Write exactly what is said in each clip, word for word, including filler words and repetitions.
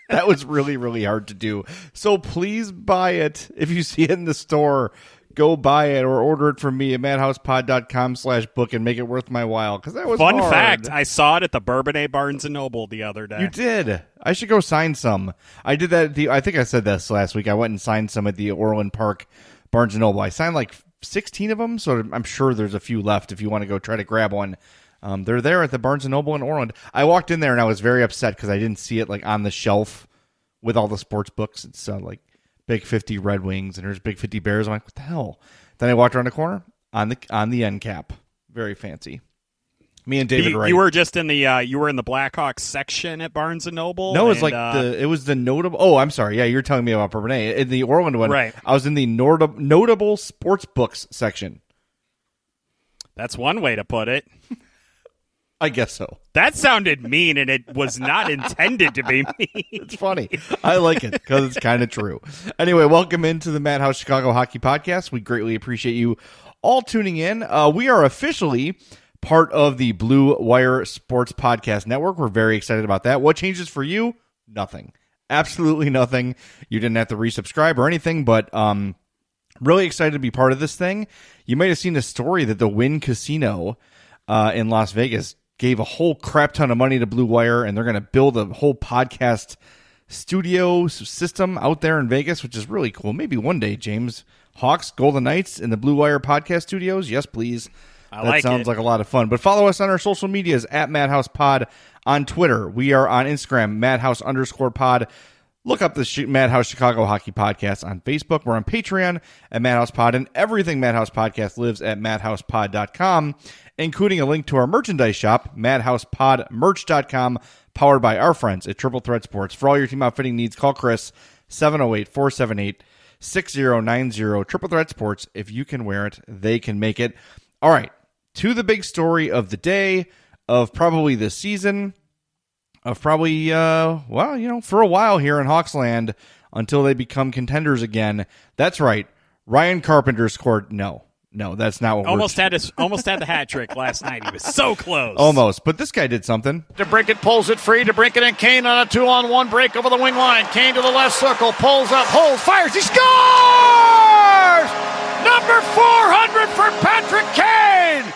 That was really, really hard to do. So please buy it. If you see it in the store, go buy it or order it from me at madhousepod.com slash book and make it worth my while. Because that was Fun hard. fact, I saw it at the Bourbonnais Barnes and Noble the other day. You did. I should go sign some. I did that. At the, I think I said this last week. I went and signed some at the Orland Park Barnes and Noble. I signed like sixteen of them, so I'm sure there's a few left if you want to go try to grab one. Um, they're there at the Barnes and Noble in Orland. I walked in there and I was very upset because I didn't see it like on the shelf with all the sports books. It's uh, like Big fifty Red Wings and there's Big fifty Bears. I'm like, what the hell? Then I walked around the corner on the on the end cap, very fancy. Me and David. You, Wright. you were just in the uh, you were in the Blackhawks section at Barnes and Noble. No, it's like uh, the it was the notable. Oh, I'm sorry. Yeah, you're telling me about Bourbonnais in the Orland one. Right. I was in the notable notable sports books section. That's one way to put it. I guess so. That sounded mean, and it was not intended to be mean. It's funny. I like it because it's kind of true. Anyway, welcome into the Madhouse Chicago Hockey Podcast. We greatly appreciate you all tuning in. Uh, we are officially part of the Blue Wire Sports Podcast Network. We're very excited about that. What changes for you? Nothing. Absolutely nothing. You didn't have to resubscribe or anything, but um, really excited to be part of this thing. You might have seen a story that the Wynn Casino uh, in Las Vegas gave a whole crap ton of money to Blue Wire, and they're going to build a whole podcast studio system out there in Vegas, which is really cool. Maybe one day, James, Hawks, Golden Knights, and the Blue Wire podcast studios. Yes, please. I that like sounds it. like a lot of fun. But follow us on our social medias at Madhouse Pod on Twitter. We are on Instagram, Madhouse underscore pod. Look up the Madhouse Chicago Hockey Podcast on Facebook. We're on Patreon at Madhouse Pod, and everything Madhouse Podcast lives at madhouse pod dot com, including a link to our merchandise shop, madhouse pod merch dot com, powered by our friends at Triple Threat Sports. For all your team outfitting needs, call Chris, seven oh eight, four seven eight, six oh nine oh. Triple Threat Sports, if you can wear it, they can make it. All right, to the big story of the day, of probably this season, of probably, uh, well, you know, for a while here in Hawksland until they become contenders again. That's right. Ryan Carpenter scored. No, no, that's not what almost we're had a, almost had the hat trick last night. He was so close. Almost, but this guy did something. DeBrincat pulls it free. DeBrincat and Kane on a two-on-one break over the wing line. Kane to the left circle, pulls up, holds, fires. He scores! Number four hundred for Patrick Kane!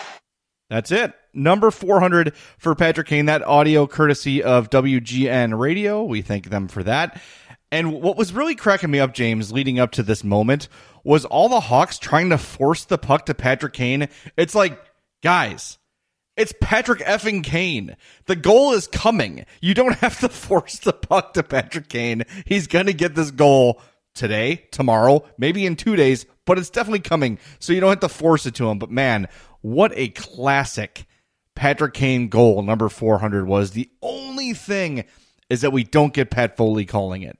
That's it. Number four hundred for Patrick Kane. That audio courtesy of W G N Radio. We thank them for that. And what was really cracking me up, James, leading up to this moment was all the Hawks trying to force the puck to Patrick Kane. It's like, guys, it's Patrick effing Kane. The goal is coming. You don't have to force the puck to Patrick Kane. He's going to get this goal today, tomorrow, maybe in two days, but it's definitely coming. So you don't have to force it to him. But man, what a classic Patrick Kane goal number four hundred was. The only thing is that we don't get Pat Foley calling it.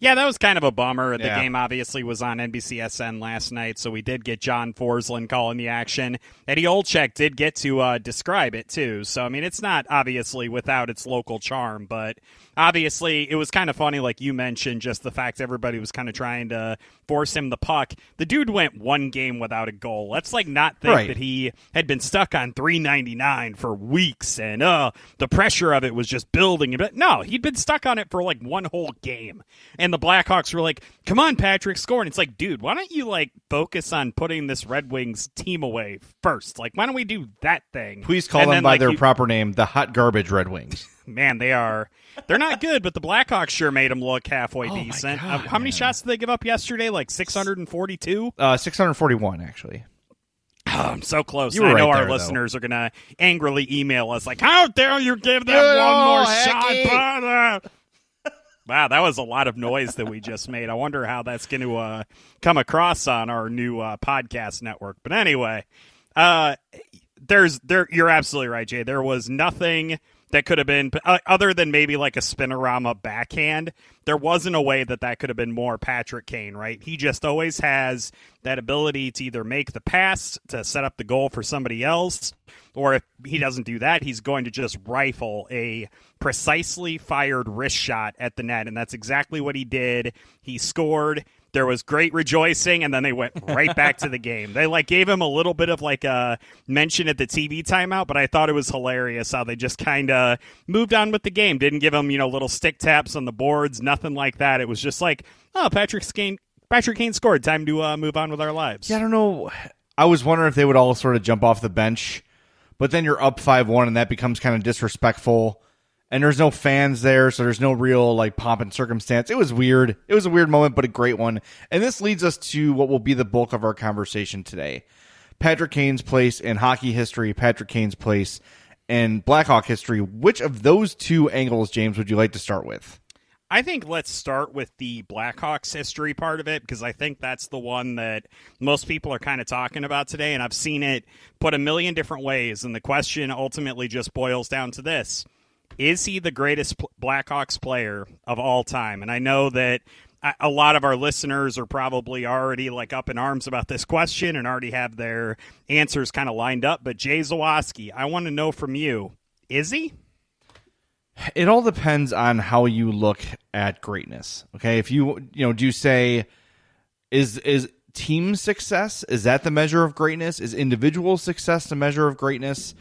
Yeah, that was kind of a bummer. The yeah. game obviously was on N B C S N last night, so we did get John Forslund calling the action. Eddie Olczyk did get to uh, describe it, too. So, I mean, it's not obviously without its local charm, but obviously it was kind of funny, like you mentioned, just the fact everybody was kind of trying to force him the puck. The dude went one game without a goal. Let's, like, not think right. that he had been stuck on three ninety-nine for weeks, and uh, the pressure of it was just building. But no, he'd been stuck on it for, like, one whole game. And the Blackhawks were like, come on, Patrick, score. And it's like, dude, why don't you, like, focus on putting this Red Wings team away first? Like, why don't we do that thing? Please call and them then, by like, their you... proper name, the hot garbage Red Wings. Man, they are. They're not good, but the Blackhawks sure made them look halfway oh decent. God, uh, how many man. shots did they give up yesterday? Like six forty-two? Uh, six forty-one, actually. Oh, I'm so close. I right know there, our listeners though. are going to angrily email us like, how dare you give them oh, one more hecky. shot, brother? Wow, that was a lot of noise that we just made. I wonder how that's going to uh, come across on our new uh, podcast network. But anyway, uh, there's there. You're absolutely right, Jay. There was nothing that could have been uh, other than maybe like a spinorama backhand. There wasn't a way that that could have been more Patrick Kane, right? He just always has that ability to either make the pass to set up the goal for somebody else, or if he doesn't do that, he's going to just rifle a precisely fired wrist shot at the net, and that's exactly what he did. He scored. There was great rejoicing, and then they went right back to the game. They like gave him a little bit of like a mention at the T V timeout, but I thought it was hilarious how they just kind of moved on with the game. Didn't give him, you know, little stick taps on the boards, nothing like that. It was just like, oh, Patrick Kane, Patrick Kane scored. Time to uh, move on with our lives. Yeah, I don't know. I was wondering if they would all sort of jump off the bench, but then you're up five one, and that becomes kind of disrespectful. And there's no fans there, so there's no real like pomp and circumstance. It was weird. It was a weird moment, but a great one. And this leads us to what will be the bulk of our conversation today. Patrick Kane's place in hockey history, Patrick Kane's place in Blackhawk history. Which of those two angles, James, would you like to start with? I think let's start with the Blackhawks history part of it, because I think that's the one that most people are kind of talking about today, and I've seen it put a million different ways, and the question ultimately just boils down to this. Is he the greatest Blackhawks player of all time? And I know that a lot of our listeners are probably already like up in arms about this question and already have their answers kind of lined up. But Jay Zawoski, I want to know from you, is he? It all depends on how you look at greatness. Okay. If you, you know, do you say, is, is team success? Is that the measure of greatness? Is individual success the measure of greatness?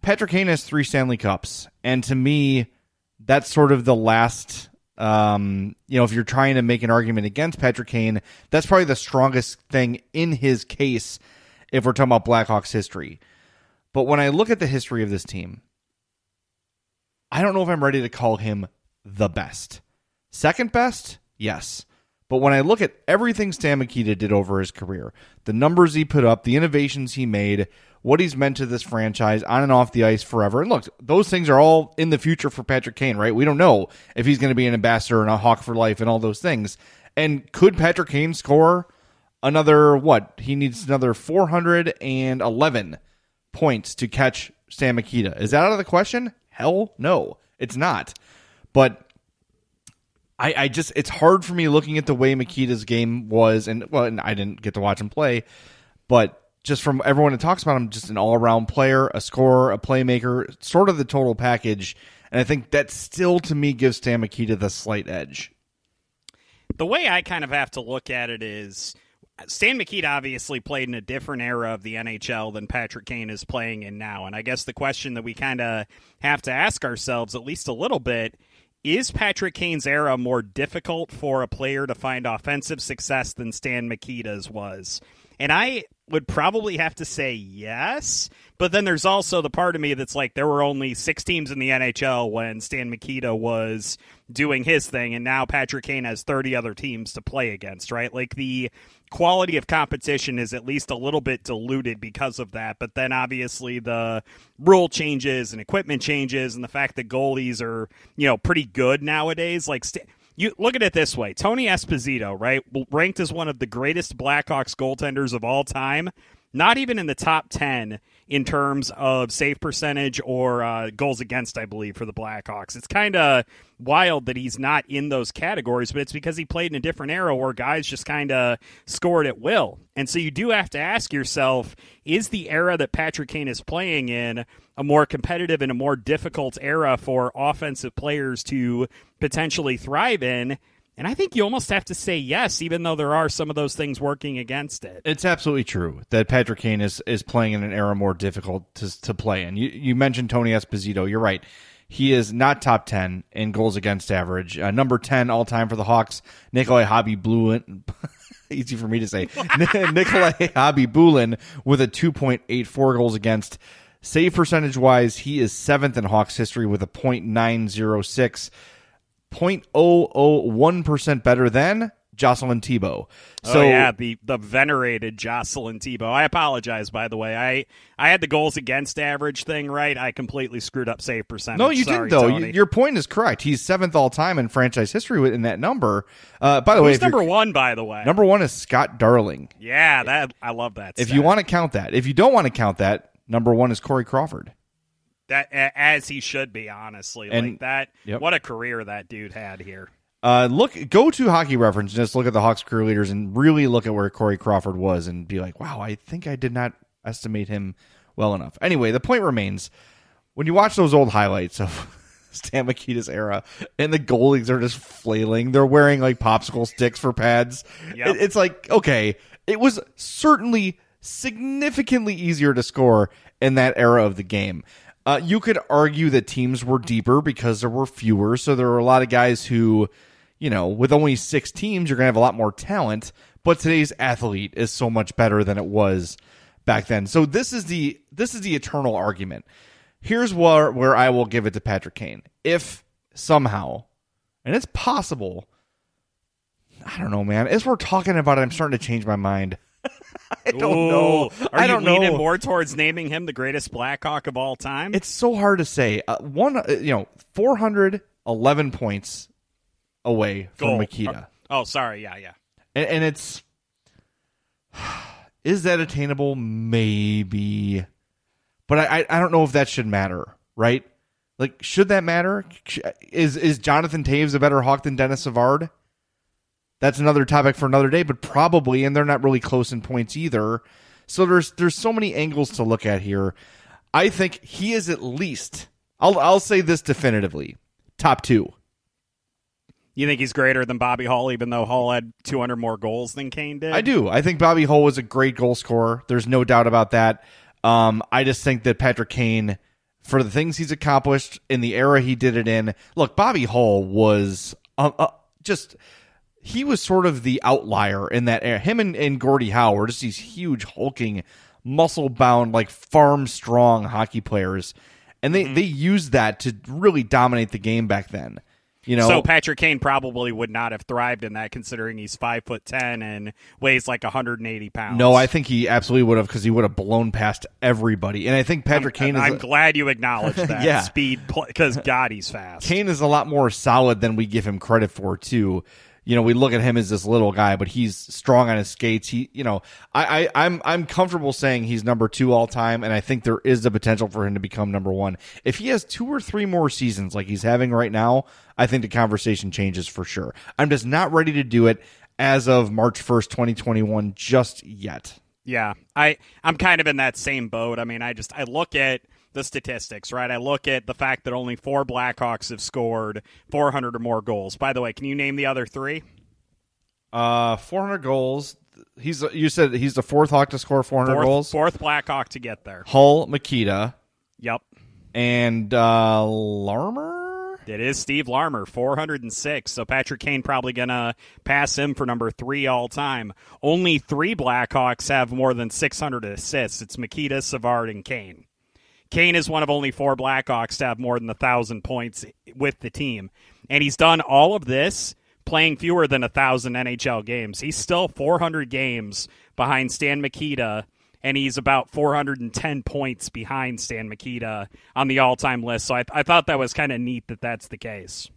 Patrick Kane has three Stanley Cups, and to me, that's sort of the last, um, you know, if you're trying to make an argument against Patrick Kane, that's probably the strongest thing in his case if we're talking about Blackhawks history. But when I look at the history of this team, I don't know if I'm ready to call him the best. Second best? Yes. But when I look at everything Stan Mikita did over his career, the numbers he put up, the innovations he made, what he's meant to this franchise on and off the ice forever. And look, those things are all in the future for Patrick Kane, right? We don't know if he's going to be an ambassador and a Hawk for life and all those things. And could Patrick Kane score another, what? He needs another four hundred eleven points to catch Stan Mikita. Is that out of the question? Hell no, it's not. But I, I just, it's hard for me looking at the way Mikita's game was, and well, and I didn't get to watch him play, but just from everyone that talks about him, just an all-around player, a scorer, a playmaker, sort of the total package, and I think that still, to me, gives Stan Mikita the slight edge. The way I kind of have to look at it is, Stan Mikita obviously played in a different era of the N H L than Patrick Kane is playing in now. And I guess the question that we kind of have to ask ourselves, at least a little bit, is Patrick Kane's era more difficult for a player to find offensive success than Stan Mikita's was? And I would probably have to say yes, but then there's also the part of me that's like, there were only six teams in the N H L when Stan Mikita was doing his thing, and now Patrick Kane has thirty other teams to play against, right? Like, the quality of competition is at least a little bit diluted because of that, but then obviously the rule changes and equipment changes and the fact that goalies are, you know, pretty good nowadays, like... St- You look at it this way. Tony Esposito, right, ranked as one of the greatest Blackhawks goaltenders of all time, not even in the top ten in terms of save percentage or uh, goals against, I believe, for the Blackhawks. It's kind of wild that he's not in those categories, but it's because he played in a different era where guys just kind of scored at will. And so you do have to ask yourself, is the era that Patrick Kane is playing in a more competitive and a more difficult era for offensive players to potentially thrive in? And I think you almost have to say yes, even though there are some of those things working against it. It's absolutely true that Patrick Kane is is playing in an era more difficult to to play in. You, you mentioned Tony Esposito. You're right. He is not top ten in goals against average. Uh, number ten all-time for the Hawks, Nikolay Habibulin. Easy for me to say. Nikolay Habibulin with a two point eight four goals against. Save percentage-wise, he is seventh in Hawks history with a point nine oh six, zero point zero zero one percent better than Jocelyn Thibault. So, oh, yeah, the, the venerated Jocelyn Thibault. I apologize, by the way. I, I had the goals against average thing right. I completely screwed up save percentage. No, you Sorry, didn't, though. You, your point is correct. He's seventh all-time in franchise history in that number. Uh, by the Who's way, number one, by the way? Number one is Scott Darling. Yeah, that I love that stat. If you want to count that. If you don't want to count that, number one is Corey Crawford. That as he should be, honestly. And, like that, yep. What a career that dude had here. Uh, look, go to Hockey Reference, just look at the Hawks career leaders, and really look at where Corey Crawford was, and be like, "Wow, I think I did not estimate him well enough." Anyway, the point remains: when you watch those old highlights of Stan Mikita's era, and the goalies are just flailing, they're wearing like popsicle sticks for pads. Yep. It, it's like, okay, it was certainly significantly easier to score in that era of the game. Uh, you could argue that teams were deeper because there were fewer. So there were a lot of guys who, you know, with only six teams, you're going to have a lot more talent. But today's athlete is so much better than it was back then. So this is the this is the eternal argument. Here's where, where I will give it to Patrick Kane. If somehow, and it's possible, I don't know, man. As we're talking about it, I'm starting to change my mind. I don't Ooh. know. Are I don't you leaning know. more towards naming him the greatest Blackhawk of all time? It's so hard to say. Uh, one, uh, you know, four hundred eleven points away Goal. from Mikita. Oh, oh, sorry. Yeah, yeah. And, and it's, is that attainable? Maybe. But I, I, I don't know if that should matter, right? Like, should that matter? Is, is Jonathan Toews a better Hawk than Dennis Savard? That's another topic for another day, but probably, and they're not really close in points either. So there's there's so many angles to look at here. I think he is at least, I'll I'll say this definitively, top two. You think he's greater than Bobby Hull, even though Hull had two hundred more goals than Kane did? I do. I think Bobby Hull was a great goal scorer. There's no doubt about that. Um, I just think that Patrick Kane, for the things he's accomplished in the era he did it in, look, Bobby Hull was uh, uh, just... He was sort of the outlier in that era. Him and, and Gordie Howe were just these huge, hulking, muscle-bound, like farm-strong hockey players, and they, mm-hmm. they used that to really dominate the game back then. You know, so Patrick Kane probably would not have thrived in that, considering he's five foot ten and weighs like one hundred eighty pounds. No, I think he absolutely would have, because he would have blown past everybody. And I think Patrick I'm, Kane. Is I'm a, glad you acknowledge that yeah. speed, because God, he's fast. Kane is a lot more solid than we give him credit for, too. You know, we look at him as this little guy, but he's strong on his skates. He, you know, I, I, I'm, I'm comfortable saying he's number two all time, and I think there is the potential for him to become number one. If he has two or three more seasons like he's having right now, I think the conversation changes for sure. I'm just not ready to do it as of March first, twenty twenty-one, just yet. Yeah, I, I'm kind of in that same boat. I mean, I just, I look at the statistics, right? I look at the fact that only four Blackhawks have scored four hundred or more goals. By the way, can you name the other three? Uh, four hundred goals. he's you said he's the fourth Hawk to score four hundred fourth, goals. Fourth Blackhawk to get there. Hull, Mikita. Yep. And uh, Larmer? It is Steve Larmer, four hundred six. So Patrick Kane probably going to pass him for number three all time. Only three Blackhawks have more than six hundred assists. It's Mikita, Savard, and Kane. Kane is one of only four Blackhawks to have more than one thousand points with the team. And he's done all of this playing fewer than one thousand N H L games. He's still four hundred games behind Stan Mikita, and he's about four hundred ten points behind Stan Mikita on the all-time list. So I, th- I thought that was kind of neat that that's the case.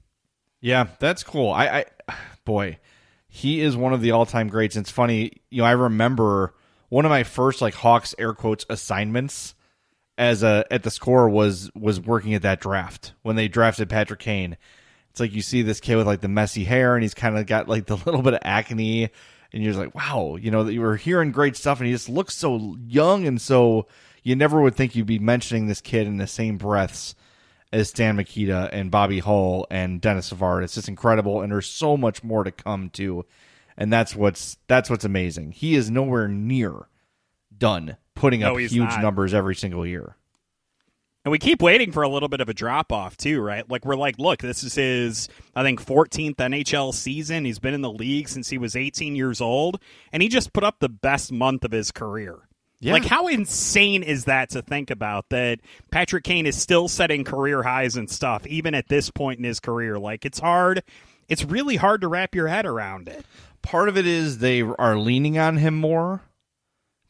Yeah, that's cool. I, I boy, he is one of the all-time greats. It's funny, you know, I remember one of my first like Hawks air quotes assignments as a at the Score was was working at that draft when they drafted Patrick Kane. It's like you see this kid with like the messy hair, and he's kind of got like the little bit of acne, and you're just like, wow, you know, that you were hearing great stuff, and he just looks so young, and so you never would think you'd be mentioning this kid in the same breaths as Stan Mikita and Bobby Hull and Dennis Savard. It's just incredible, and there's so much more to come to, and that's what's that's what's amazing. He is nowhere near done putting no, up huge not. numbers every single year. And we keep waiting for a little bit of a drop-off, too, right? Like, we're like, look, this is his, I think, fourteenth N H L season. He's been in the league since he was eighteen years old, and he just put up the best month of his career. Yeah. Like, how insane is that to think about, that Patrick Kane is still setting career highs and stuff, even at this point in his career? Like, it's hard. It's really hard to wrap your head around it. Part of it is they are leaning on him more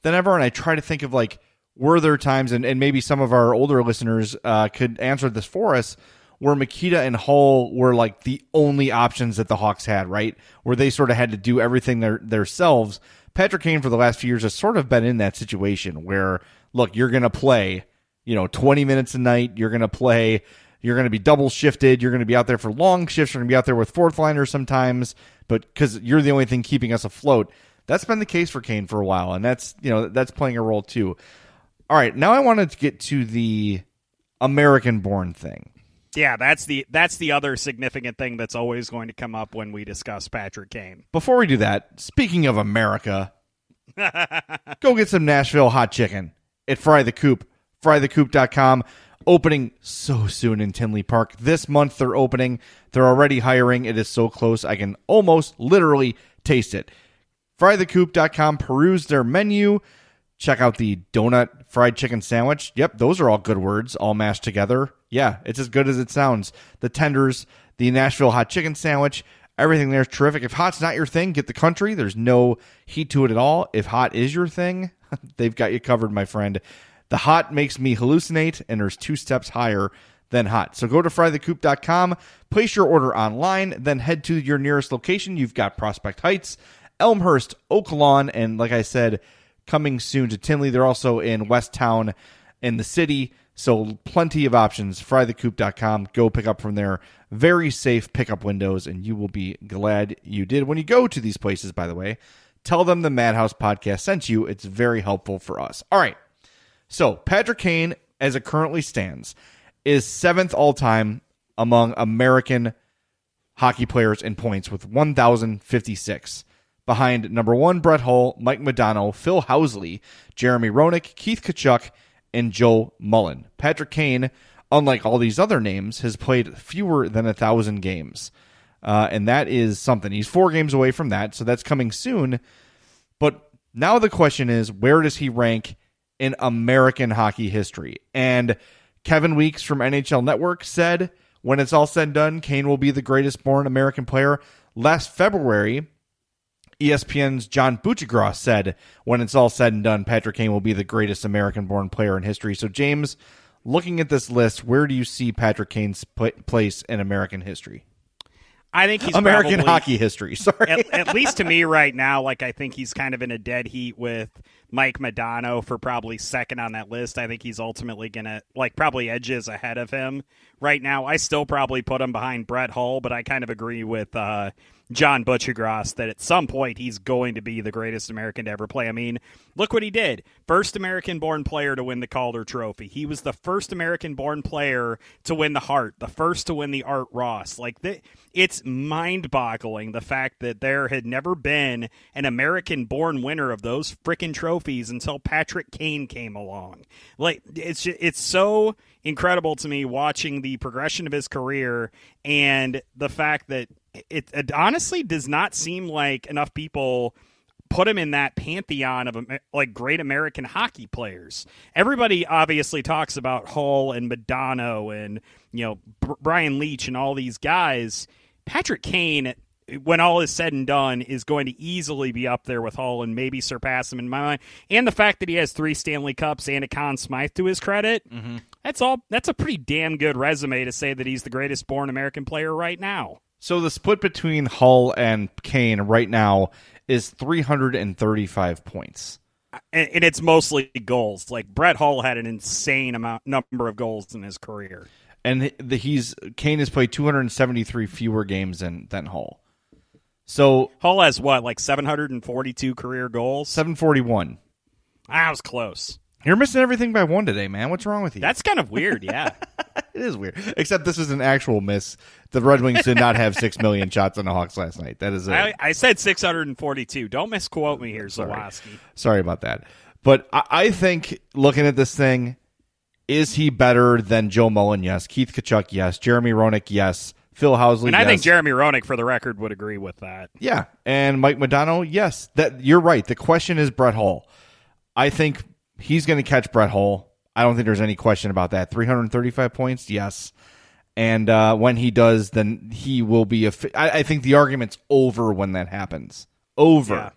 than ever, and I try to think of, like, were there times, and, and maybe some of our older listeners uh, could answer this for us, where Mikita and Hull were like the only options that the Hawks had, right? Where they sort of had to do everything their, themselves. Patrick Kane for the last few years has sort of been in that situation where, look, you're going to play, you know, twenty minutes a night. You're going to play. You're going to be double shifted. You're going to be out there for long shifts. You're going to be out there with fourth liners sometimes, but because you're the only thing keeping us afloat. That's been the case for Kane for a while, and that's, you know, that's playing a role too. All right, now I wanted to get to the American-born thing. Yeah, that's the that's the other significant thing that's always going to come up when we discuss Patrick Kane. Before we do that, speaking of America, go get some Nashville hot chicken at Fry the Coop, fry the coop dot com. Opening so soon in Tinley Park. This month they're opening. They're already hiring. It is so close. I can almost literally taste it. fry the coop dot com. Peruse their menu. Check out the donut fried chicken sandwich. Yep, those are all good words, all mashed together. Yeah, it's as good as it sounds. The tenders, the Nashville hot chicken sandwich, everything there is terrific. If hot's not your thing, get the country. There's no heat to it at all. If hot is your thing, they've got you covered, my friend. The hot makes me hallucinate, and there's two steps higher than hot. So go to fry the coop dot com, place your order online, then head to your nearest location. You've got Prospect Heights, Elmhurst, Oak Lawn, and like I said, coming soon to Tinley. They're also in Westtown in the city, so plenty of options. fry the coop dot com. Go pick up from there. Very safe pickup windows, and you will be glad you did. When you go to these places, by the way, tell them the Madhouse Podcast sent you. It's very helpful for us. All right, so Patrick Kane, as it currently stands, is seventh all-time among American hockey players in points with one thousand fifty-six. Behind number one, Brett Hull, Mike Modano, Phil Housley, Jeremy Roenick, Keith Tkachuk, and Joe Mullen. Patrick Kane, unlike all these other names, has played fewer than one thousand games, uh, and that is something. He's four games away from that, so that's coming soon. But now the question is, where does he rank in American hockey history? And Kevin Weeks from N H L Network said, when it's all said and done, Kane will be the greatest born American player. Last February, E S P N's John Buchagross said, when it's all said and done, Patrick Kane will be the greatest American-born player in history. So, James, looking at this list, where do you see Patrick Kane's pl- place in American history? I think he's American probably, hockey history. Sorry, at, at least to me right now, like I think he's kind of in a dead heat with Mike Modano for probably second on that list. I think he's ultimately going to, like, probably edges ahead of him right now. I still probably put him behind Brett Hull, but I kind of agree with uh, John Butchergross that at some point he's going to be the greatest American to ever play. I mean, look what he did. First American-born player to win the Calder Trophy. He was the first American-born player to win the Hart, the first to win the Art Ross. Like, th- it's mind-boggling, the fact that there had never been an American-born winner of those frickin' trophies until Patrick Kane came along. Like, it's just, it's so incredible to me watching the progression of his career, and the fact that it, it honestly does not seem like enough people put him in that pantheon of, like, great American hockey players. Everybody obviously talks about Hull and Modano and, you know, B- Brian Leach and all these guys. Patrick Kane, when all is said and done, is going to easily be up there with Hull and maybe surpass him in my mind. And the fact that he has three Stanley Cups and a Conn Smythe to his credit, mm-hmm. that's all. That's a pretty damn good resume to say that he's the greatest born American player right now. So the split between Hull and Kane right now is three hundred thirty-five points. And it's mostly goals. Like, Brett Hull had an insane amount number of goals in his career. And the, he's Kane has played two hundred seventy-three fewer games than, than Hull. So Hull has what, like seven hundred forty-two career goals? seven forty-one. I was close. You're missing everything by one today, man. What's wrong with you? That's kind of weird, yeah. It is weird. Except this is an actual miss. The Red Wings did not have six million shots on the Hawks last night. That is it. I, I said six hundred forty-two. Don't misquote me here, Zawoski. Sorry about that. But I, I think, looking at this thing, is he better than Joe Mullen? Yes. Keith Tkachuk? Yes. Jeremy Roenick? Yes. Phil Housley, and I yes. think Jeremy Roenick, for the record, would agree with that. Yeah, and Mike Modano, yes. That you're right. The question is Brett Hull. I think he's going to catch Brett Hull. I don't think there's any question about that. three hundred thirty-five points, yes. And uh, when he does, then he will be a. Fi- I, I think the argument's over when that happens. Over. Yeah.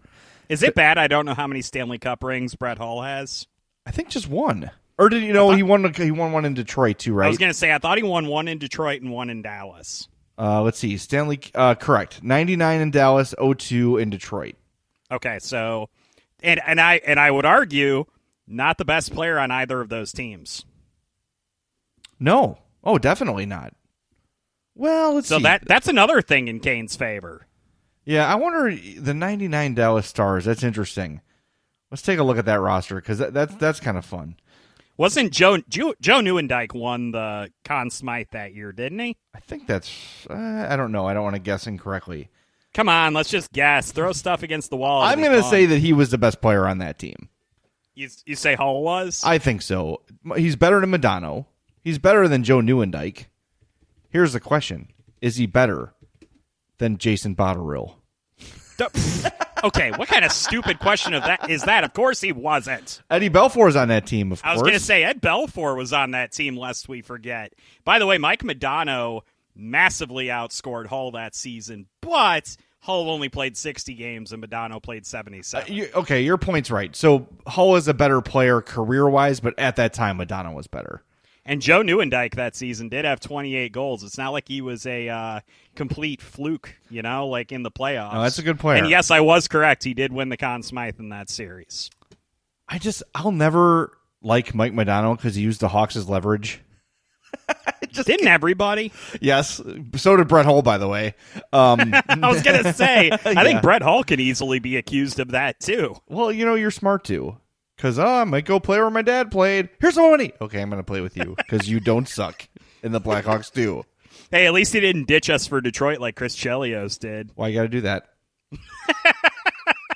Is it bad? I don't know how many Stanley Cup rings Brett Hull has. I think just one. Or did you know thought, he won? He won one in Detroit too, right? I was going to say I thought he won one in Detroit and one in Dallas. Uh, let's see, Stanley. Uh, correct, ninety-nine in Dallas, oh two in Detroit. Okay, so, and and I and I would argue, not the best player on either of those teams. No, oh, definitely not. Well, let's so see. So that that's another thing in Kane's favor. Yeah, I wonder the ninety-nine Dallas Stars. That's interesting. Let's take a look at that roster because that, that's that's kind of fun. Wasn't Joe, Joe Joe Newendike won the Conn Smythe that year, didn't he? I think that's, uh, I don't know. I don't want to guess incorrectly. Come on, let's just guess. Throw stuff against the wall. I'm going to say that he was the best player on that team. You you say Hull was? I think so. He's better than Modano. He's better than Joe Newendike. Here's the question. Is he better than Jason Botterill? Okay, what kind of stupid question of that is that? Of course he wasn't. Eddie Belfour is on that team, of course. I was going to say, Ed Belfour was on that team, lest we forget. By the way, Mike Modano massively outscored Hull that season, but Hull only played sixty games and Modano played seventy-seven. Uh, you, okay, your point's right. So Hull is a better player career-wise, but at that time, Modano was better. And Joe Newendike that season did have twenty-eight goals. It's not like he was a uh, complete fluke, you know, like in the playoffs. No, that's a good player. And yes, I was correct. He did win the Conn Smythe in that series. I just, I'll never like Mike Modano because he used the Hawks as leverage. Just didn't everybody? Yes. So did Brett Hull, by the way. Um, I was going to say, I yeah. think Brett Hull could easily be accused of that too. Well, you know, you're smart too. Because oh, I might go play where my dad played. Here's my money. Okay, I'm going to play with you because you don't suck, and the Blackhawks do. Hey, at least he didn't ditch us for Detroit like Chris Chelios did. Why you got to do that?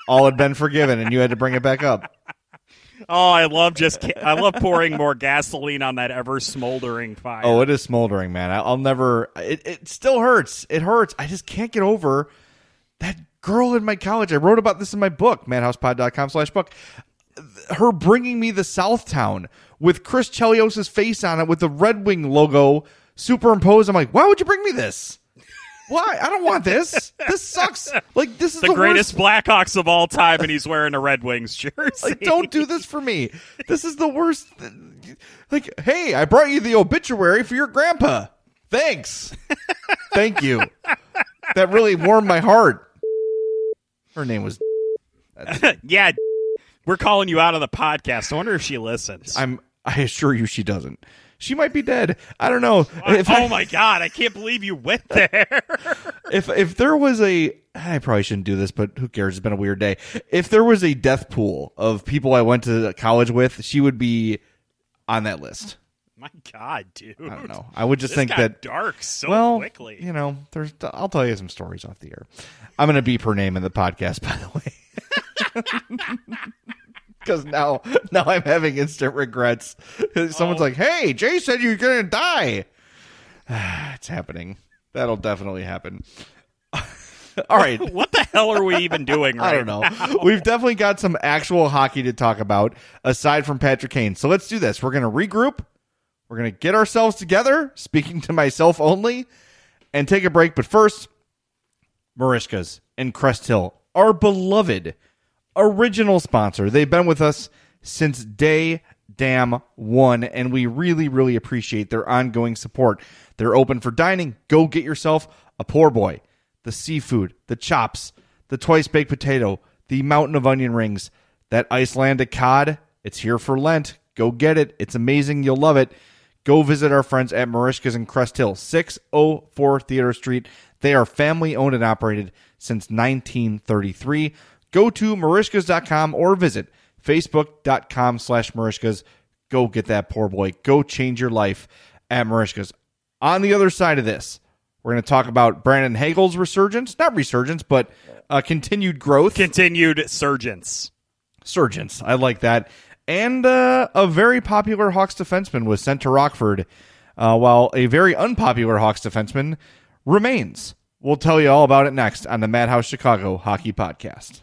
All had been forgiven, and you had to bring it back up. Oh, I love just I love pouring more gasoline on that ever smoldering fire. Oh, it is smoldering, man. I'll never. It it still hurts. It hurts. I just can't get over that girl in my college. I wrote about this in my book, madhousepod dot com slash book. Her bringing me the Southtown with Chris Chelios's face on it with the Red Wing logo superimposed. I'm like, why would you bring me this? Why? I don't want this. This sucks. Like, this is the, the greatest worst. Blackhawks of all time, and he's wearing a Red Wings jersey. Like, don't do this for me. This is the worst. Like, hey, I brought you the obituary for your grandpa. Thanks. Thank you. That really warmed my heart. Her name was. Yeah. We're calling you out on the podcast. I wonder if she listens. I'm. I assure you she doesn't. She might be dead. I don't know. If oh, I, my God. I can't believe you went there. if if there was a... I probably shouldn't do this, but who cares? It's been a weird day. If there was a death pool of people I went to college with, she would be on that list. My God, dude. I don't know. I would just this think got that... dark so well, quickly. You know, there's. I'll tell you some stories off the air. I'm going to beep her name in the podcast, by the way. Because now, now I'm having instant regrets. Someone's oh. like, "Hey, Jay said you're gonna die." It's happening. That'll definitely happen. All right, what the hell are we even doing? Right I don't know. Now? We've definitely got some actual hockey to talk about aside from Patrick Kane. So let's do this. We're gonna regroup. We're gonna get ourselves together. Speaking to myself only, and take a break. But first, Merichkas in Crest Hill, our beloved original sponsor. They've been with us since day damn one, and we really, really appreciate their ongoing support. They're open for dining. Go get yourself a poor boy, the seafood, the chops, the twice-baked potato, the mountain of onion rings, that Icelandic cod. It's here for Lent. Go get it. It's amazing. You'll love it. Go visit our friends at Merichkas in Crest Hill, six oh four Theater Street. They are family-owned and operated since nineteen thirty-three. Go to Merichkas dot com or visit Facebook.com slash Merichkas. Go get that poor boy. Go change your life at Merichkas. On the other side of this, we're going to talk about Brandon Hagel's resurgence. Not resurgence, but uh, continued growth. Continued surgence. Surgence. I like that. And uh, a very popular Hawks defenseman was sent to Rockford, uh, while a very unpopular Hawks defenseman remains. We'll tell you all about it next on the Madhouse Chicago Hockey Podcast.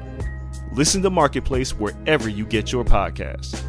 Listen to Marketplace wherever you get your podcasts.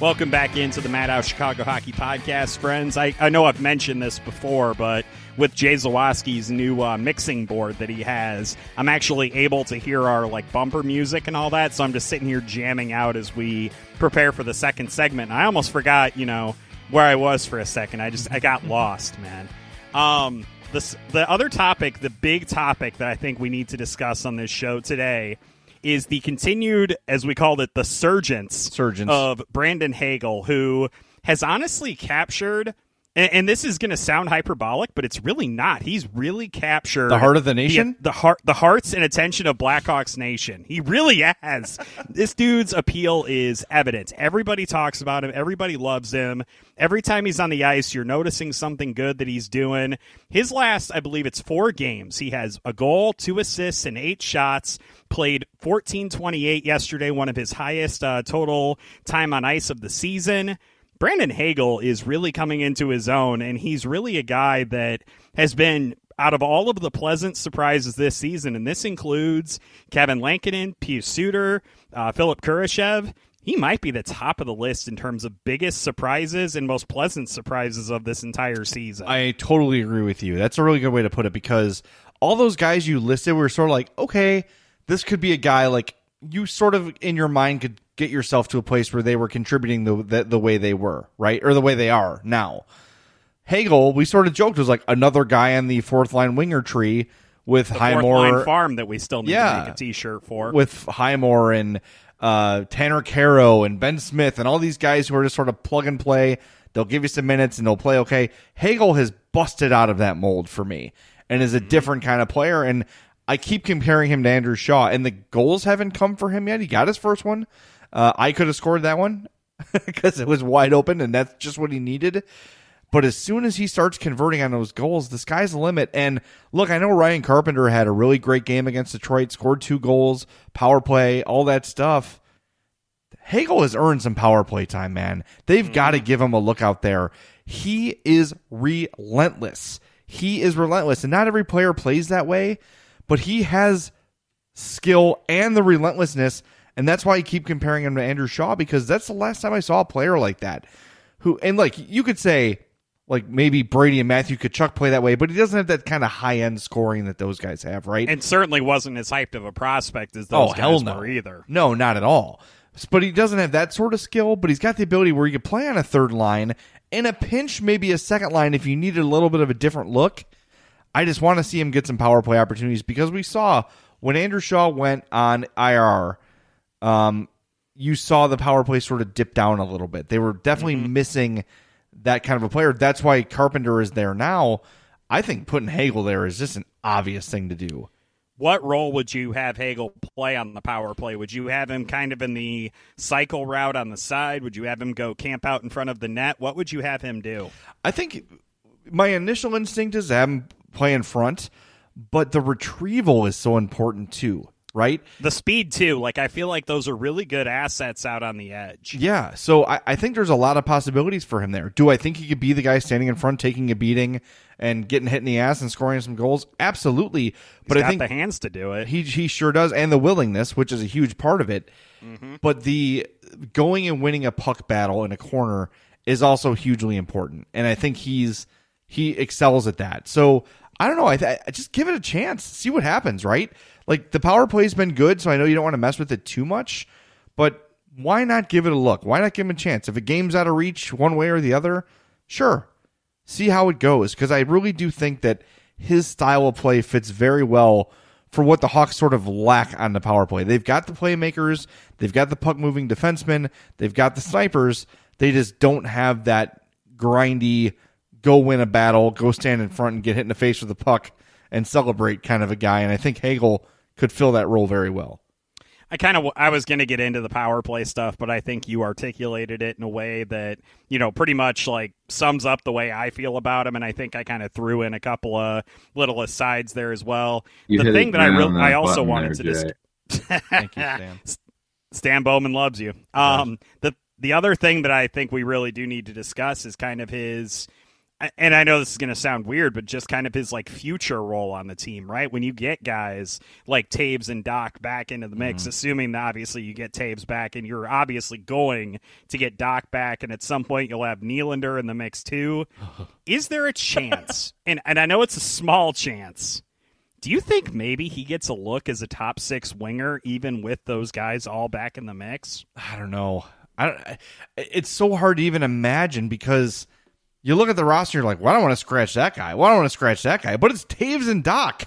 Welcome back into the Madhouse Chicago Hockey Podcast, friends. I, I know I've mentioned this before, but with Jay Zawoski's new uh, mixing board that he has, I'm actually able to hear our like bumper music and all that, so I'm just sitting here jamming out as we prepare for the second segment. And I almost forgot, you know, where I was for a second. I just I got lost, man. Um, this, the other topic, the big topic that I think we need to discuss on this show today is the continued, as we called it, the surgence Surgeons. of Brandon Hagel, who has honestly captured, and, and this is going to sound hyperbolic, but it's really not. He's really captured the heart of the nation, the, the heart, the hearts and attention of Blackhawks Nation. He really has. This dude's appeal is evident. Everybody talks about him. Everybody loves him. Every time he's on the ice, you're noticing something good that he's doing. His last, I believe it's four games, he has a goal, two assists, and eight shots. Played fourteen twenty-eight yesterday, one of his highest uh, total time on ice of the season. Brandon Hagel is really coming into his own, and he's really a guy that has been, out of all of the pleasant surprises this season, and this includes Kevin Lankinen, Pius Suter, uh, Philip Kurashev. He might be the top of the list in terms of biggest surprises and most pleasant surprises of this entire season. I totally agree with you. That's a really good way to put it, because all those guys you listed were sort of like, okay, this could be a guy like you sort of in your mind could get yourself to a place where they were contributing the the, the way they were, right? Or the way they are now. Hagel, we sort of joked, was like another guy on the fourth line winger tree with the Highmore. Fourth line farm that we still need yeah, to make a t-shirt for. With Highmore and Uh, Tanner Caro and Ben Smith and all these guys who are just sort of plug and play. They'll give you some minutes and they'll play okay. Hagel has busted out of that mold for me and is a different kind of player. And I keep comparing him to Andrew Shaw, and the goals haven't come for him yet. He got his first one. Uh, I could have scored that one because it was wide open, and that's just what he needed. But as soon as he starts converting on those goals, the sky's the limit. And look, I know Ryan Carpenter had a really great game against Detroit, scored two goals, power play, all that stuff. Hagel has earned some power play time, man. They've mm-hmm. got to give him a look out there. He is relentless. He is relentless. And not every player plays that way, but he has skill and the relentlessness. And that's why I keep comparing him to Andrew Shaw, because that's the last time I saw a player like that. Who, and like you could say, like maybe Brady and Matthew Tkachuk play that way, but he doesn't have that kind of high-end scoring that those guys have, right? And certainly wasn't as hyped of a prospect as those oh, guys hell no. were either. No, not at all. But he doesn't have that sort of skill, but he's got the ability where he could play on a third line, in a pinch maybe a second line if you needed a little bit of a different look. I just want to see him get some power play opportunities, because we saw when Andrew Shaw went on I R, um, you saw the power play sort of dip down a little bit. They were definitely mm-hmm. missing that kind of a player. That's why Carpenter is there now. I think putting Hagel there is just an obvious thing to do. What role would you have Hagel play on the power play? Would you have him kind of in the cycle route on the side? Would you have him go camp out in front of the net? What would you have him do? I think my initial instinct is to have him play in front, but the retrieval is so important too, right? The speed too. Like, I feel like those are really good assets out on the edge. Yeah, so I, I think there's a lot of possibilities for him there. Do I think he could be the guy standing in front, taking a beating and getting hit in the ass and scoring some goals? Absolutely. But He's I got think the hands to do it. He he sure does, and the willingness, which is a huge part of it. Mm-hmm. But the going and winning a puck battle in a corner is also hugely important, and I think he's he excels at that. So I don't know. I, th- I just give it a chance, see what happens, right? Like, the power play's been good, so I know you don't want to mess with it too much, but why not give it a look? Why not give him a chance? If a game's out of reach one way or the other, sure, see how it goes, because I really do think that his style of play fits very well for what the Hawks sort of lack on the power play. They've got the playmakers, they've got the puck-moving defensemen, they've got the snipers, they just don't have that grindy, go win a battle, go stand in front and get hit in the face with the puck and celebrate kind of a guy, and I think Hagel could fill that role very well. I kind of I was going to get into the power play stuff, but I think you articulated it in a way that, you know, pretty much like sums up the way I feel about him, and I think I kind of threw in a couple of little asides there as well. You the thing that I really I also wanted there, to discuss. Thank you, Stan. Stan Bowman loves you. Um, the the other thing that I think we really do need to discuss is kind of his. And I know this is going to sound weird, but just kind of his like future role on the team, right? When you get guys like Toews and Doc back into the mix, mm-hmm. assuming that obviously you get Toews back, and you're obviously going to get Doc back, and at some point you'll have Nylander in the mix too. Is there a chance? and and I know it's a small chance. Do you think maybe he gets a look as a top six winger, even with those guys all back in the mix? I don't know. I don't, it's so hard to even imagine, because you look at the roster, you're like, well, I don't want to scratch that guy. Well, I don't want to scratch that guy. But it's Toews and Doc.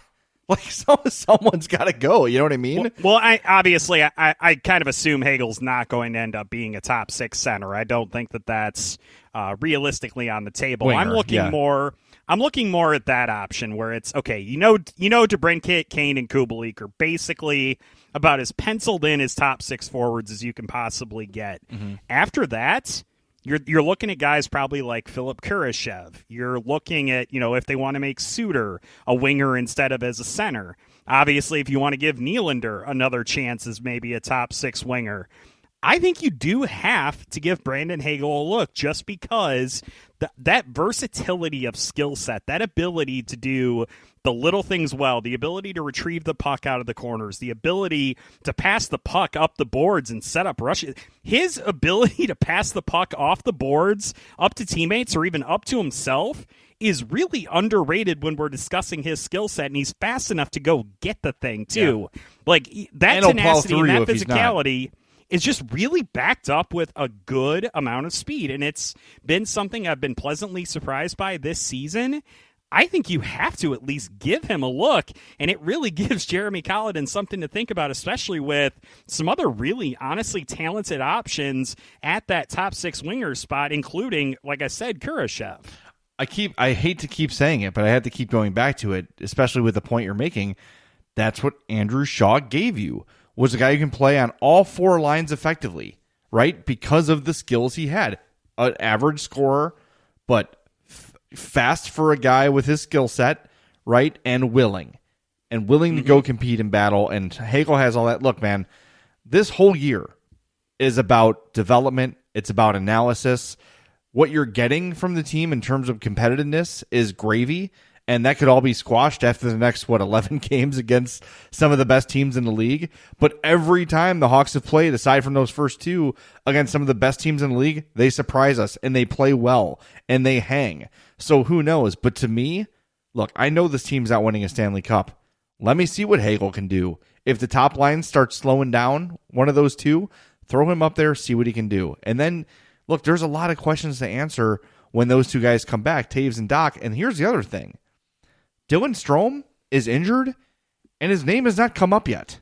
Like, so, someone's got to go. You know what I mean? Well, well I obviously, I, I kind of assume Hagel's not going to end up being a top six center. I don't think that that's uh, realistically on the table. Winger, I'm looking yeah. more. I'm looking more at that option where it's, okay, you know, you know, DeBrincat, Kane, and Kubelik are basically about as penciled in as top six forwards as you can possibly get. Mm-hmm. After that, You're you're looking at guys probably like Philip Kurashev. You're looking at, you know, if they want to make Suter a winger instead of as a center. Obviously, if you want to give Nylander another chance as maybe a top six winger, I think you do have to give Brandon Hagel a look, just because th- that versatility of skill set, that ability to do the little things well, the ability to retrieve the puck out of the corners, the ability to pass the puck up the boards and set up rushes. His ability to pass the puck off the boards up to teammates or even up to himself is really underrated when we're discussing his skill set, and he's fast enough to go get the thing too. Yeah. Like, that tenacity and that physicality is just really backed up with a good amount of speed, and it's been something I've been pleasantly surprised by this season. I think you have to at least give him a look, and it really gives Jeremy Colliton something to think about, especially with some other really honestly talented options at that top six winger spot, including, like I said, Kurashev. I keep, I hate to keep saying it, but I have to keep going back to it, especially with the point you're making. That's what Andrew Shaw gave you, was a guy who can play on all four lines effectively, right? Because of the skills he had. An average scorer, but fast for a guy with his skill set, right? And willing. And willing mm-hmm. to go compete in battle. And Hagel has all that. Look, man, this whole year is about development. It's about analysis. what you're getting from the team in terms of competitiveness is gravy, and that could all be squashed after the next, what, eleven games against some of the best teams in the league. But every time the Hawks have played, aside from those first two, against some of the best teams in the league, they surprise us, and they play well, and they hang. So who knows? But to me, look, I know this team's not winning a Stanley Cup. Let me see what Hagel can do. If the top line starts slowing down, one of those two, throw him up there, see what he can do. And then, look, there's a lot of questions to answer when those two guys come back, Toews and Doc. And here's the other thing. Dylan Strome is injured, and his name has not come up yet.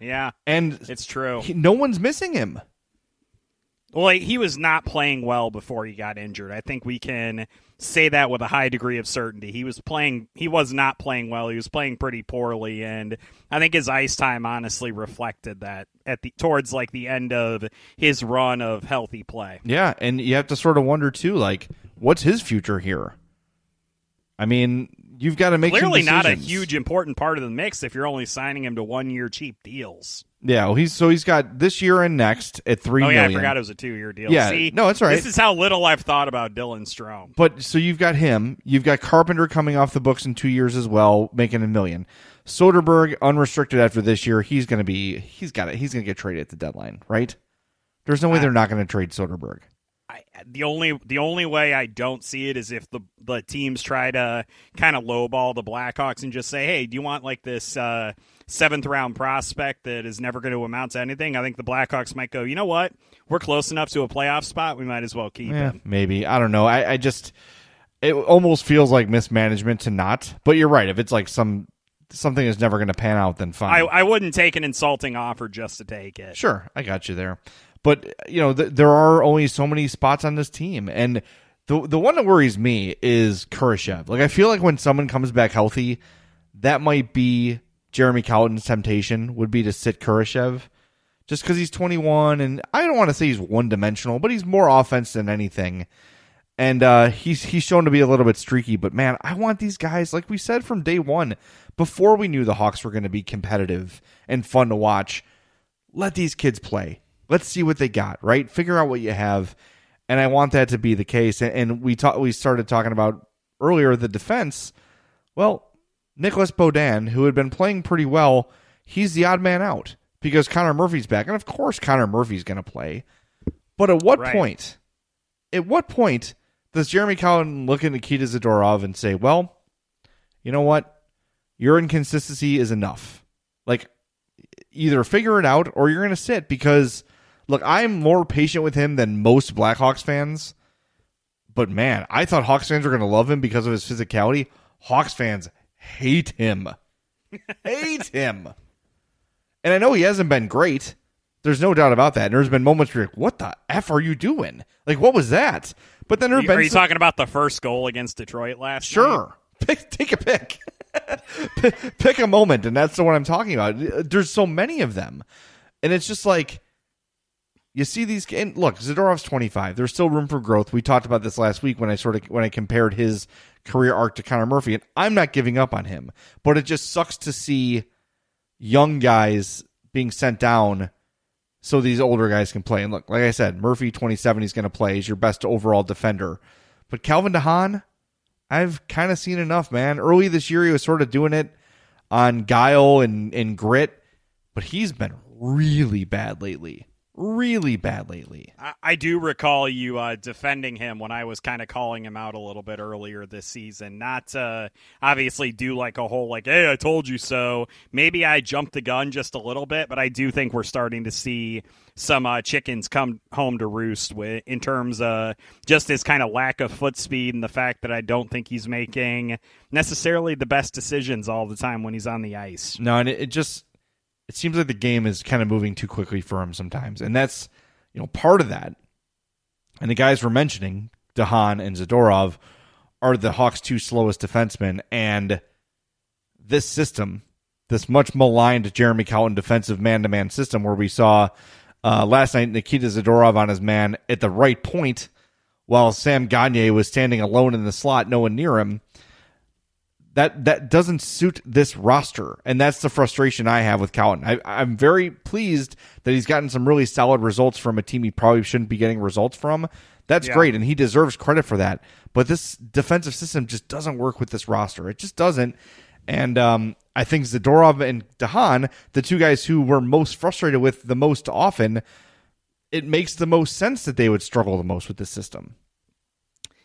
Yeah, and it's true. He, no one's missing him. Well, he was not playing well before he got injured. I think we can say that with a high degree of certainty. He was playing. He was not playing well. He was playing pretty poorly, and I think his ice time honestly reflected that at the towards like the end of his run of healthy play. Yeah, and you have to sort of wonder too, like, what's his future here? I mean, you've got to make clearly some not a huge important part of the mix if you're only signing him to one-year cheap deals. Yeah, well, he's so he's got this year and next at three. Oh yeah, million. I forgot it was a two-year deal. Yeah, see, no, that's right. This is how little I've thought about Dylan Strome. But so you've got him, you've got Carpenter coming off the books in two years as well, making a million. Soderbergh unrestricted after this year, he's going to be he's got it. He's going to get traded at the deadline, right? There's no way I, they're not going to trade Soderbergh. I, the only the only way I don't see it is if the the teams try to kind of lowball the Blackhawks and just say, hey, do you want like this uh, seventh round prospect that is never going to amount to anything? I think the Blackhawks might go, you know what? We're close enough to a playoff spot. We might as well keep yeah, him. Maybe. I don't know. I, I just it almost feels like mismanagement to not. But you're right. If it's like some something is never going to pan out, then fine. I, I wouldn't take an insulting offer just to take it. Sure. I got you there. But, you know, th- there are only so many spots on this team. And the the one that worries me is Kurashev. Like, I feel like when someone comes back healthy, that might be Jeremy Colliton's temptation would be to sit Kurashev just because he's twenty-one. And I don't want to say he's one-dimensional, but he's more offense than anything. And uh, he's, he's shown to be a little bit streaky. But, man, I want these guys, like we said from day one, before we knew the Hawks were going to be competitive and fun to watch, let these kids play. Let's see what they got, right? Figure out what you have, and I want that to be the case. And, and we ta- we started talking about earlier the defense. Well, Nicolas Beaudin, who had been playing pretty well, he's the odd man out because Connor Murphy's back, and of course Connor Murphy's going to play. But at what right. point? At what point does Jeremy Colliton look at Nikita Zadorov and say, "Well, you know what? Your inconsistency is enough. Like, either figure it out or you're going to sit because." Look, I'm more patient with him than most Blackhawks fans, but man, I thought Hawks fans were going to love him because of his physicality. Hawks fans hate him. hate him. And I know he hasn't been great. There's no doubt about that. And there's been moments where you're like, what the F are you doing? Like, what was that? But then there have been. Are you some... talking about the first goal against Detroit last year? Sure. Pick, take a pick. pick. Pick a moment, and that's the one I'm talking about. There's so many of them. And it's just like, you see these, and look, Zadorov's twenty-five. There's still room for growth. We talked about this last week when I sort of when I compared his career arc to Connor Murphy, and I'm not giving up on him. But it just sucks to see young guys being sent down so these older guys can play. And look, like I said, Murphy, twenty-seven, he's going to play. He's your best overall defender. But Calvin DeHaan, I've kind of seen enough, man. Early this year, he was sort of doing it on guile and, and grit, but he's been really bad lately. Really bad lately. I, I do recall you uh, defending him when I was kind of calling him out a little bit earlier this season. Not to obviously do like a whole like, hey, I told you so. Maybe I jumped the gun just a little bit, but I do think we're starting to see some uh, chickens come home to roost with in terms of just his kind of lack of foot speed and the fact that I don't think he's making necessarily the best decisions all the time when he's on the ice. No, and it, it just... It seems like the game is kind of moving too quickly for him sometimes. And that's, you know, part of that. And the guys we're mentioning, DeHaan and Zadorov, are the Hawks' two slowest defensemen. And this system, this much maligned Jeremy Colliton defensive man-to-man system where we saw uh, last night Nikita Zadorov on his man at the right point while Sam Gagner was standing alone in the slot, no one near him. That that doesn't suit this roster, and that's the frustration I have with Colliton. I, I'm very pleased that he's gotten some really solid results from a team he probably shouldn't be getting results from. That's yeah. great, and he deserves credit for that. But this defensive system just doesn't work with this roster. It just doesn't. And um, I think Zadorov and DeHaan, the two guys who were most frustrated with the most often, it makes the most sense that they would struggle the most with this system.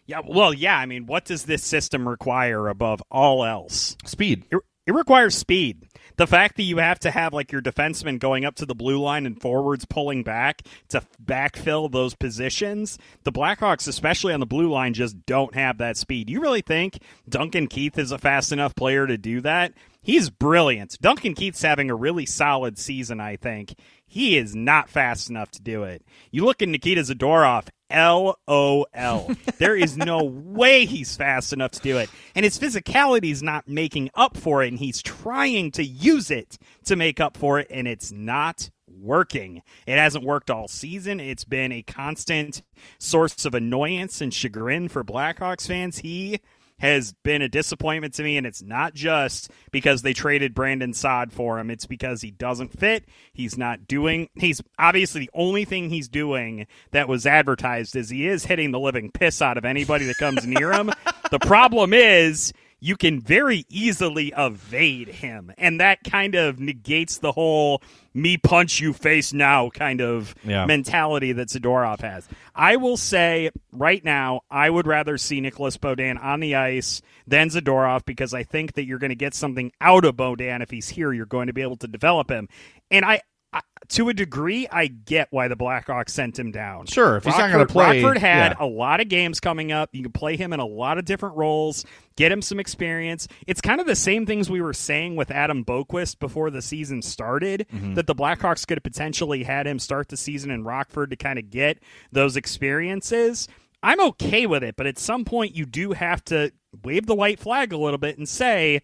Yeah, well, yeah. I mean, what does this system require above all else? Speed. It, it requires speed. The fact that you have to have like your defensemen going up to the blue line and forwards pulling back to backfill those positions, the Blackhawks, especially on the blue line, just don't have that speed. You really think Duncan Keith is a fast enough player to do that? He's brilliant. Duncan Keith's having a really solid season, I think. He is not fast enough to do it. You look at Nikita Zadorov, L O L. There is no way he's fast enough to do it. And his physicality is not making up for it, and he's trying to use it to make up for it, and it's not working. It hasn't worked all season. It's been a constant source of annoyance and chagrin for Blackhawks fans. He has been a disappointment to me, and it's not just because they traded Brandon Saad for him. It's because he doesn't fit. He's not doing – he's obviously the only thing he's doing that was advertised is he is hitting the living piss out of anybody that comes near him. The problem is you can very easily evade him, and that kind of negates the whole me punch you face now kind of yeah. mentality that Zadorov has. I will say right now, I would rather see Nicolas Beaudin on the ice than Zadorov because I think that you're going to get something out of Beaudin. If he's here, you're going to be able to develop him. And I, I to a degree, I get why the Blackhawks sent him down. Sure, if Rockford, he's not going to play. Rockford had yeah. a lot of games coming up. You can play him in a lot of different roles. Get him some experience. It's kind of the same things we were saying with Adam Boquist before the season started, mm-hmm. that the Blackhawks could have potentially had him start the season in Rockford to kind of get those experiences. I'm okay with it, but at some point you do have to wave the white flag a little bit and say,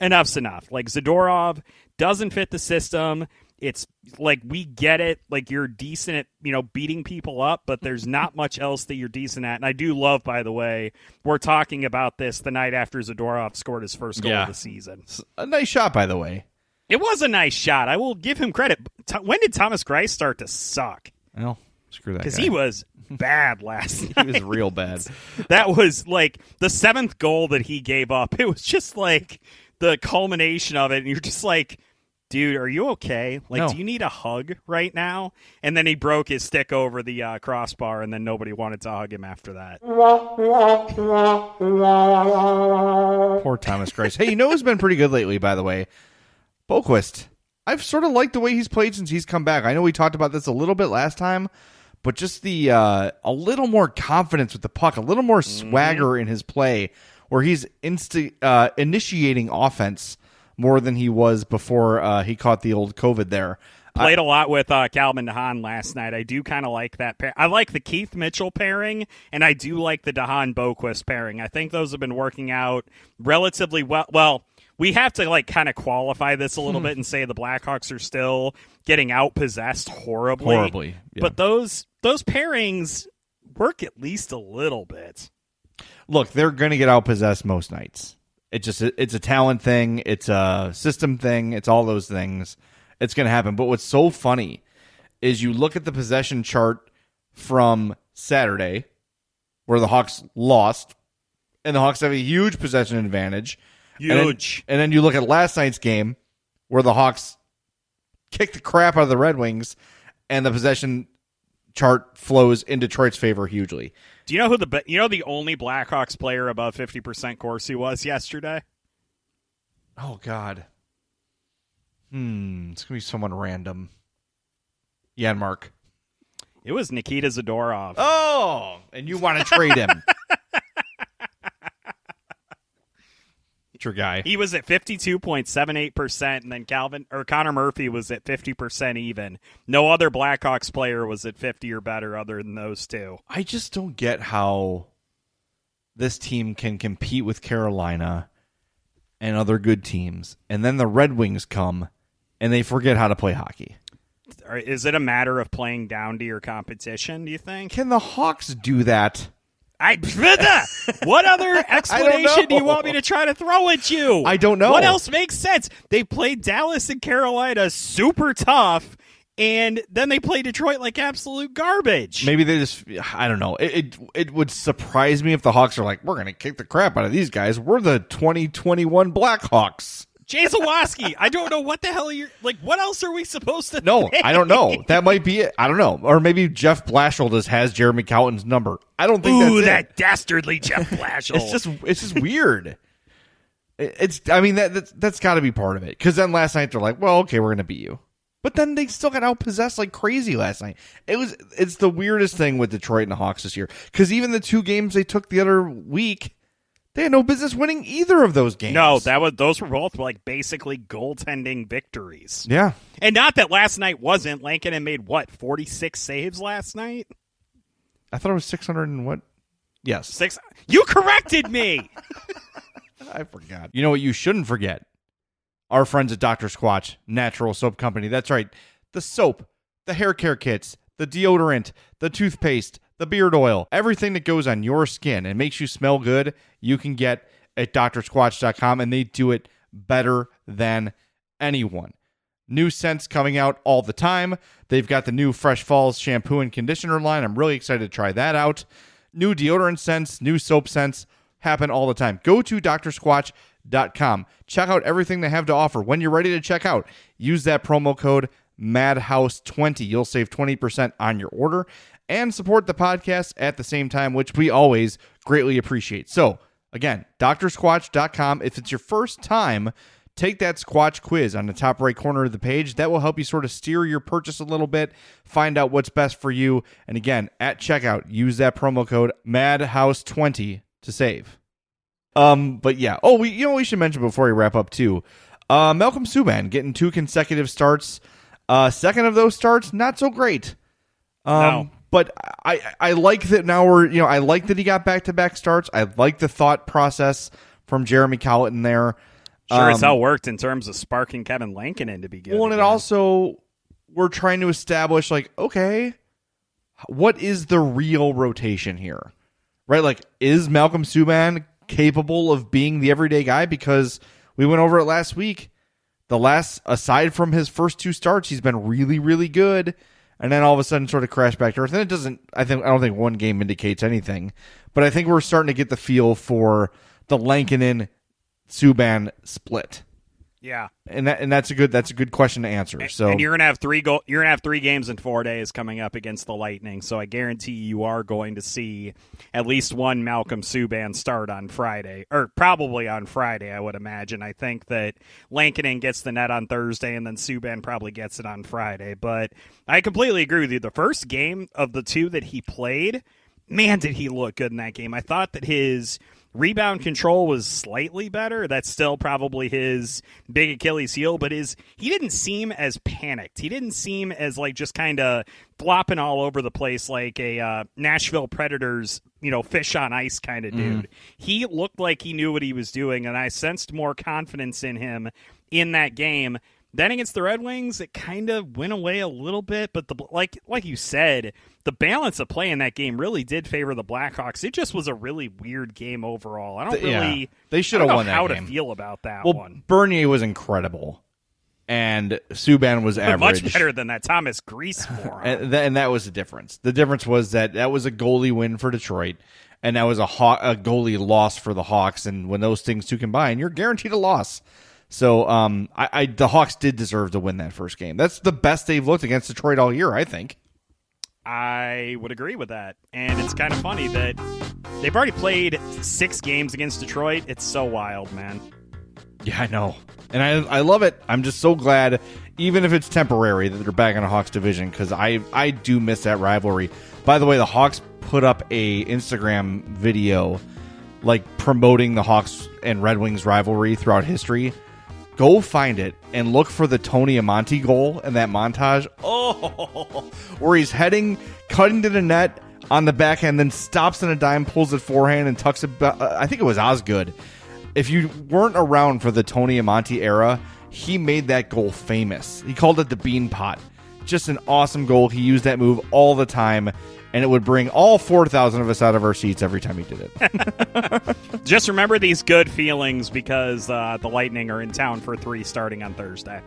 enough's enough. Like, Zadorov doesn't fit the system. It's like, we get it, like you're decent at, you know, beating people up, but there's not much else that you're decent at. And I do love, by the way, we're talking about this the night after Zadorov scored his first goal yeah. of the season. It's a nice shot, by the way. It was a nice shot. I will give him credit. When did Thomas Greiss start to suck? Well, screw that guy. Because he was bad last night. He was real bad. That was like the seventh goal that he gave up. It was just like the culmination of it. And you're just like, dude, are you okay? Like, no. Do you need a hug right now? And then he broke his stick over the uh, crossbar, and then nobody wanted to hug him after that. Poor Thomas Greiss. Hey, you know who's been pretty good lately, by the way? Boquist. I've sort of liked the way he's played since he's come back. I know we talked about this a little bit last time, but just the uh, a little more confidence with the puck, a little more swagger mm. in his play, where he's insti- uh, initiating offense more than he was before uh, he caught the old COVID there. Played a lot with uh, Calvin DeHaan last night. I do kind of like that pair. I like the Keith Mitchell pairing, and I do like the DeHaan Boquist pairing. I think those have been working out relatively well. Well, we have to like kind of qualify this a little hmm. bit and say the Blackhawks are still getting out-possessed horribly. Horribly, yeah. But those those pairings work at least a little bit. Look, they're going to get out-possessed most nights. It just it's a talent thing, it's a system thing, it's all those things. It's going to happen. But what's so funny is you look at the possession chart from Saturday, where the Hawks lost, and the Hawks have a huge possession advantage. Huge. And then, and then you look at last night's game, where the Hawks kicked the crap out of the Red Wings, and the possession chart flows in Detroit's favor hugely. Do you know who the you know the only Blackhawks player above fifty percent Corsi was yesterday? Oh God. Hmm, it's gonna be someone random. Yanmark. It was Nikita Zadorov. Oh, and you want to trade him? It's your guy. He was at fifty-two point seven eight percent, and then Calvin or Connor Murphy was at fifty percent even. No other Blackhawks player was at fifty or better other than those two. I just don't get how this team can compete with Carolina and other good teams, and then the Red Wings come and they forget how to play hockey. Is it a matter of playing down to your competition, do you think? Can the Hawks do that? I What other explanation do you want me to try to throw at you? I don't know. What else makes sense? They played Dallas and Carolina super tough, And then they play Detroit like absolute garbage. Maybe they just, I don't know. It, it it would surprise me if the Hawks are like, we're going to kick the crap out of these guys. We're the twenty twenty-one Blackhawks. Jay Zawoski, I don't know what the hell you're, like, what else are we supposed to No, think? I don't know. That might be it. I don't know. Or maybe Jeff Blashill just has Jeremy Colliton's number. I don't think Ooh, that's Ooh, that it. Dastardly Jeff Blashill. It's just, it's just weird. It's, I mean, that that's, that's got to be part of it. Because then last night they're like, well, okay, we're going to beat you. But then they still got outpossessed like crazy last night. It was it's the weirdest thing with Detroit and the Hawks this year, because even the two games they took the other week, they had no business winning either of those games. No, that was those were both like basically goaltending victories. Yeah, and not that last night wasn't. Lankinen made what forty-six saves last night. I thought it was six hundred and what? Yes, six. You corrected me. I forgot. You know what? You shouldn't forget. Our friends at Doctor Squatch, Natural Soap Company. That's right. The soap, the hair care kits, the deodorant, the toothpaste, the beard oil, everything that goes on your skin and makes you smell good, you can get at Dr Squatch dot com, and they do it better than anyone. New scents coming out all the time. They've got the new Fresh Falls shampoo and conditioner line. I'm really excited to try that out. New deodorant scents, new soap scents happen all the time. Go to Dr Squatch dot com. Check out everything they have to offer. When you're ready to check out, use that promo code madhouse twenty. You'll save twenty percent on your order and support the podcast at the same time, which we always greatly appreciate. So, again, Dr Squatch dot com. If it's your first time, take that Squatch quiz on the top right corner of the page. That will help you sort of steer your purchase a little bit, find out what's best for you. And again, at checkout, use that promo code madhouse twenty to save. Um, but yeah. Oh, we you know we should mention before we wrap up too. Uh, Malcolm Subban getting two consecutive starts. Uh, second of those starts, not so great. Um, no. But I I like that now we're you know I like that he got back to back starts. I like the thought process from Jeremy Colliton there. Sure, um, it's all worked in terms of sparking Kevin Lankinen to begin. Well, and it also we're trying to establish like okay, what is the real rotation here, right? Like, is Malcolm Subban capable of being the everyday guy? Because we went over it last week. The last, aside from his first two starts, he's been really, really good, and then all of a sudden sort of crashed back to earth. And it doesn't. I think I don't think one game indicates anything, but I think we're starting to get the feel for the Lankinen Subban split. Yeah, and that and that's a good that's a good question to answer. So, and you're gonna have three go- You're gonna have three games in four days coming up against the Lightning. So I guarantee you are going to see at least one Malcolm Subban start on Friday, or probably on Friday. I would imagine. I think that Lankinen gets the net on Thursday, and then Subban probably gets it on Friday. But I completely agree with you. The first game of the two that he played, man, did he look good in that game. I thought that his rebound control was slightly better. That's still probably his big Achilles heel, but his he didn't seem as panicked. He didn't seem as like just kind of flopping all over the place like a uh, Nashville Predators, you know, fish on ice kind of dude. Mm. He looked like he knew what he was doing, and I sensed more confidence in him in that game. Then against the Red Wings, it kind of went away a little bit, but the like like you said, the balance of play in that game really did favor the Blackhawks. It just was a really weird game overall. I don't the, really yeah. they should have won that how game. To feel about that well, one. Bernier was incredible, and Subban was but average, much better than that Thomas Griese for him. and, th- and that was the difference. The difference was that that was a goalie win for Detroit, and that was a, Haw- a goalie loss for the Hawks. And when those things two combine, you're guaranteed a loss. So um, I, I the Hawks did deserve to win that first game. That's the best they've looked against Detroit all year, I think. I would agree with that. And it's kind of funny that they've already played six games against Detroit. It's so wild, man. Yeah, I know. And I I love it. I'm just so glad, even if it's temporary, that they're back in the Hawks division, because I, I do miss that rivalry. By the way, the Hawks put up a Instagram video like promoting the Hawks and Red Wings rivalry throughout history. Go find it and look for the Tony Amonti goal in that montage. Oh, where he's heading, cutting to the net on the backhand, then stops in a dime, pulls it forehand, and tucks it back. I think it was Osgood. If you weren't around for the Tony Amonti era, he made that goal famous. He called it the bean pot. Just an awesome goal. He used that move all the time, and it would bring all four thousand of us out of our seats every time he did it. Just remember these good feelings because uh, the Lightning are in town for three starting on Thursday.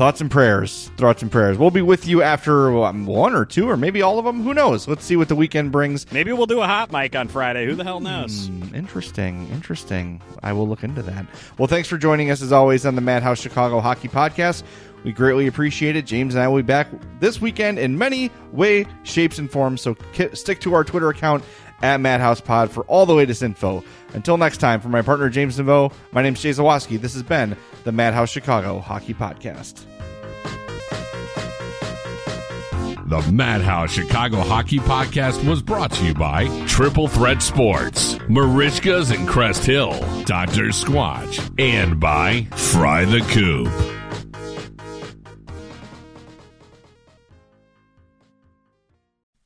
Thoughts and prayers. Thoughts and prayers. We'll be with you after one or two or maybe all of them. Who knows? Let's see what the weekend brings. Maybe we'll do a hot mic on Friday. Who the hell knows? Mm, interesting. Interesting. I will look into that. Well, thanks for joining us as always on the Madhouse Chicago Hockey Podcast. We greatly appreciate it. James and I will be back this weekend in many ways, shapes, and forms. So stick to our Twitter account at MadhousePod for all the latest info. Until next time, for my partner James Naveau, my name is Jay Zawoski. This has been the Madhouse Chicago Hockey Podcast. The Madhouse Chicago Hockey Podcast was brought to you by Triple Threat Sports, Merichkas and Crest Hill, Doctor Squatch, and by Fry the Coop.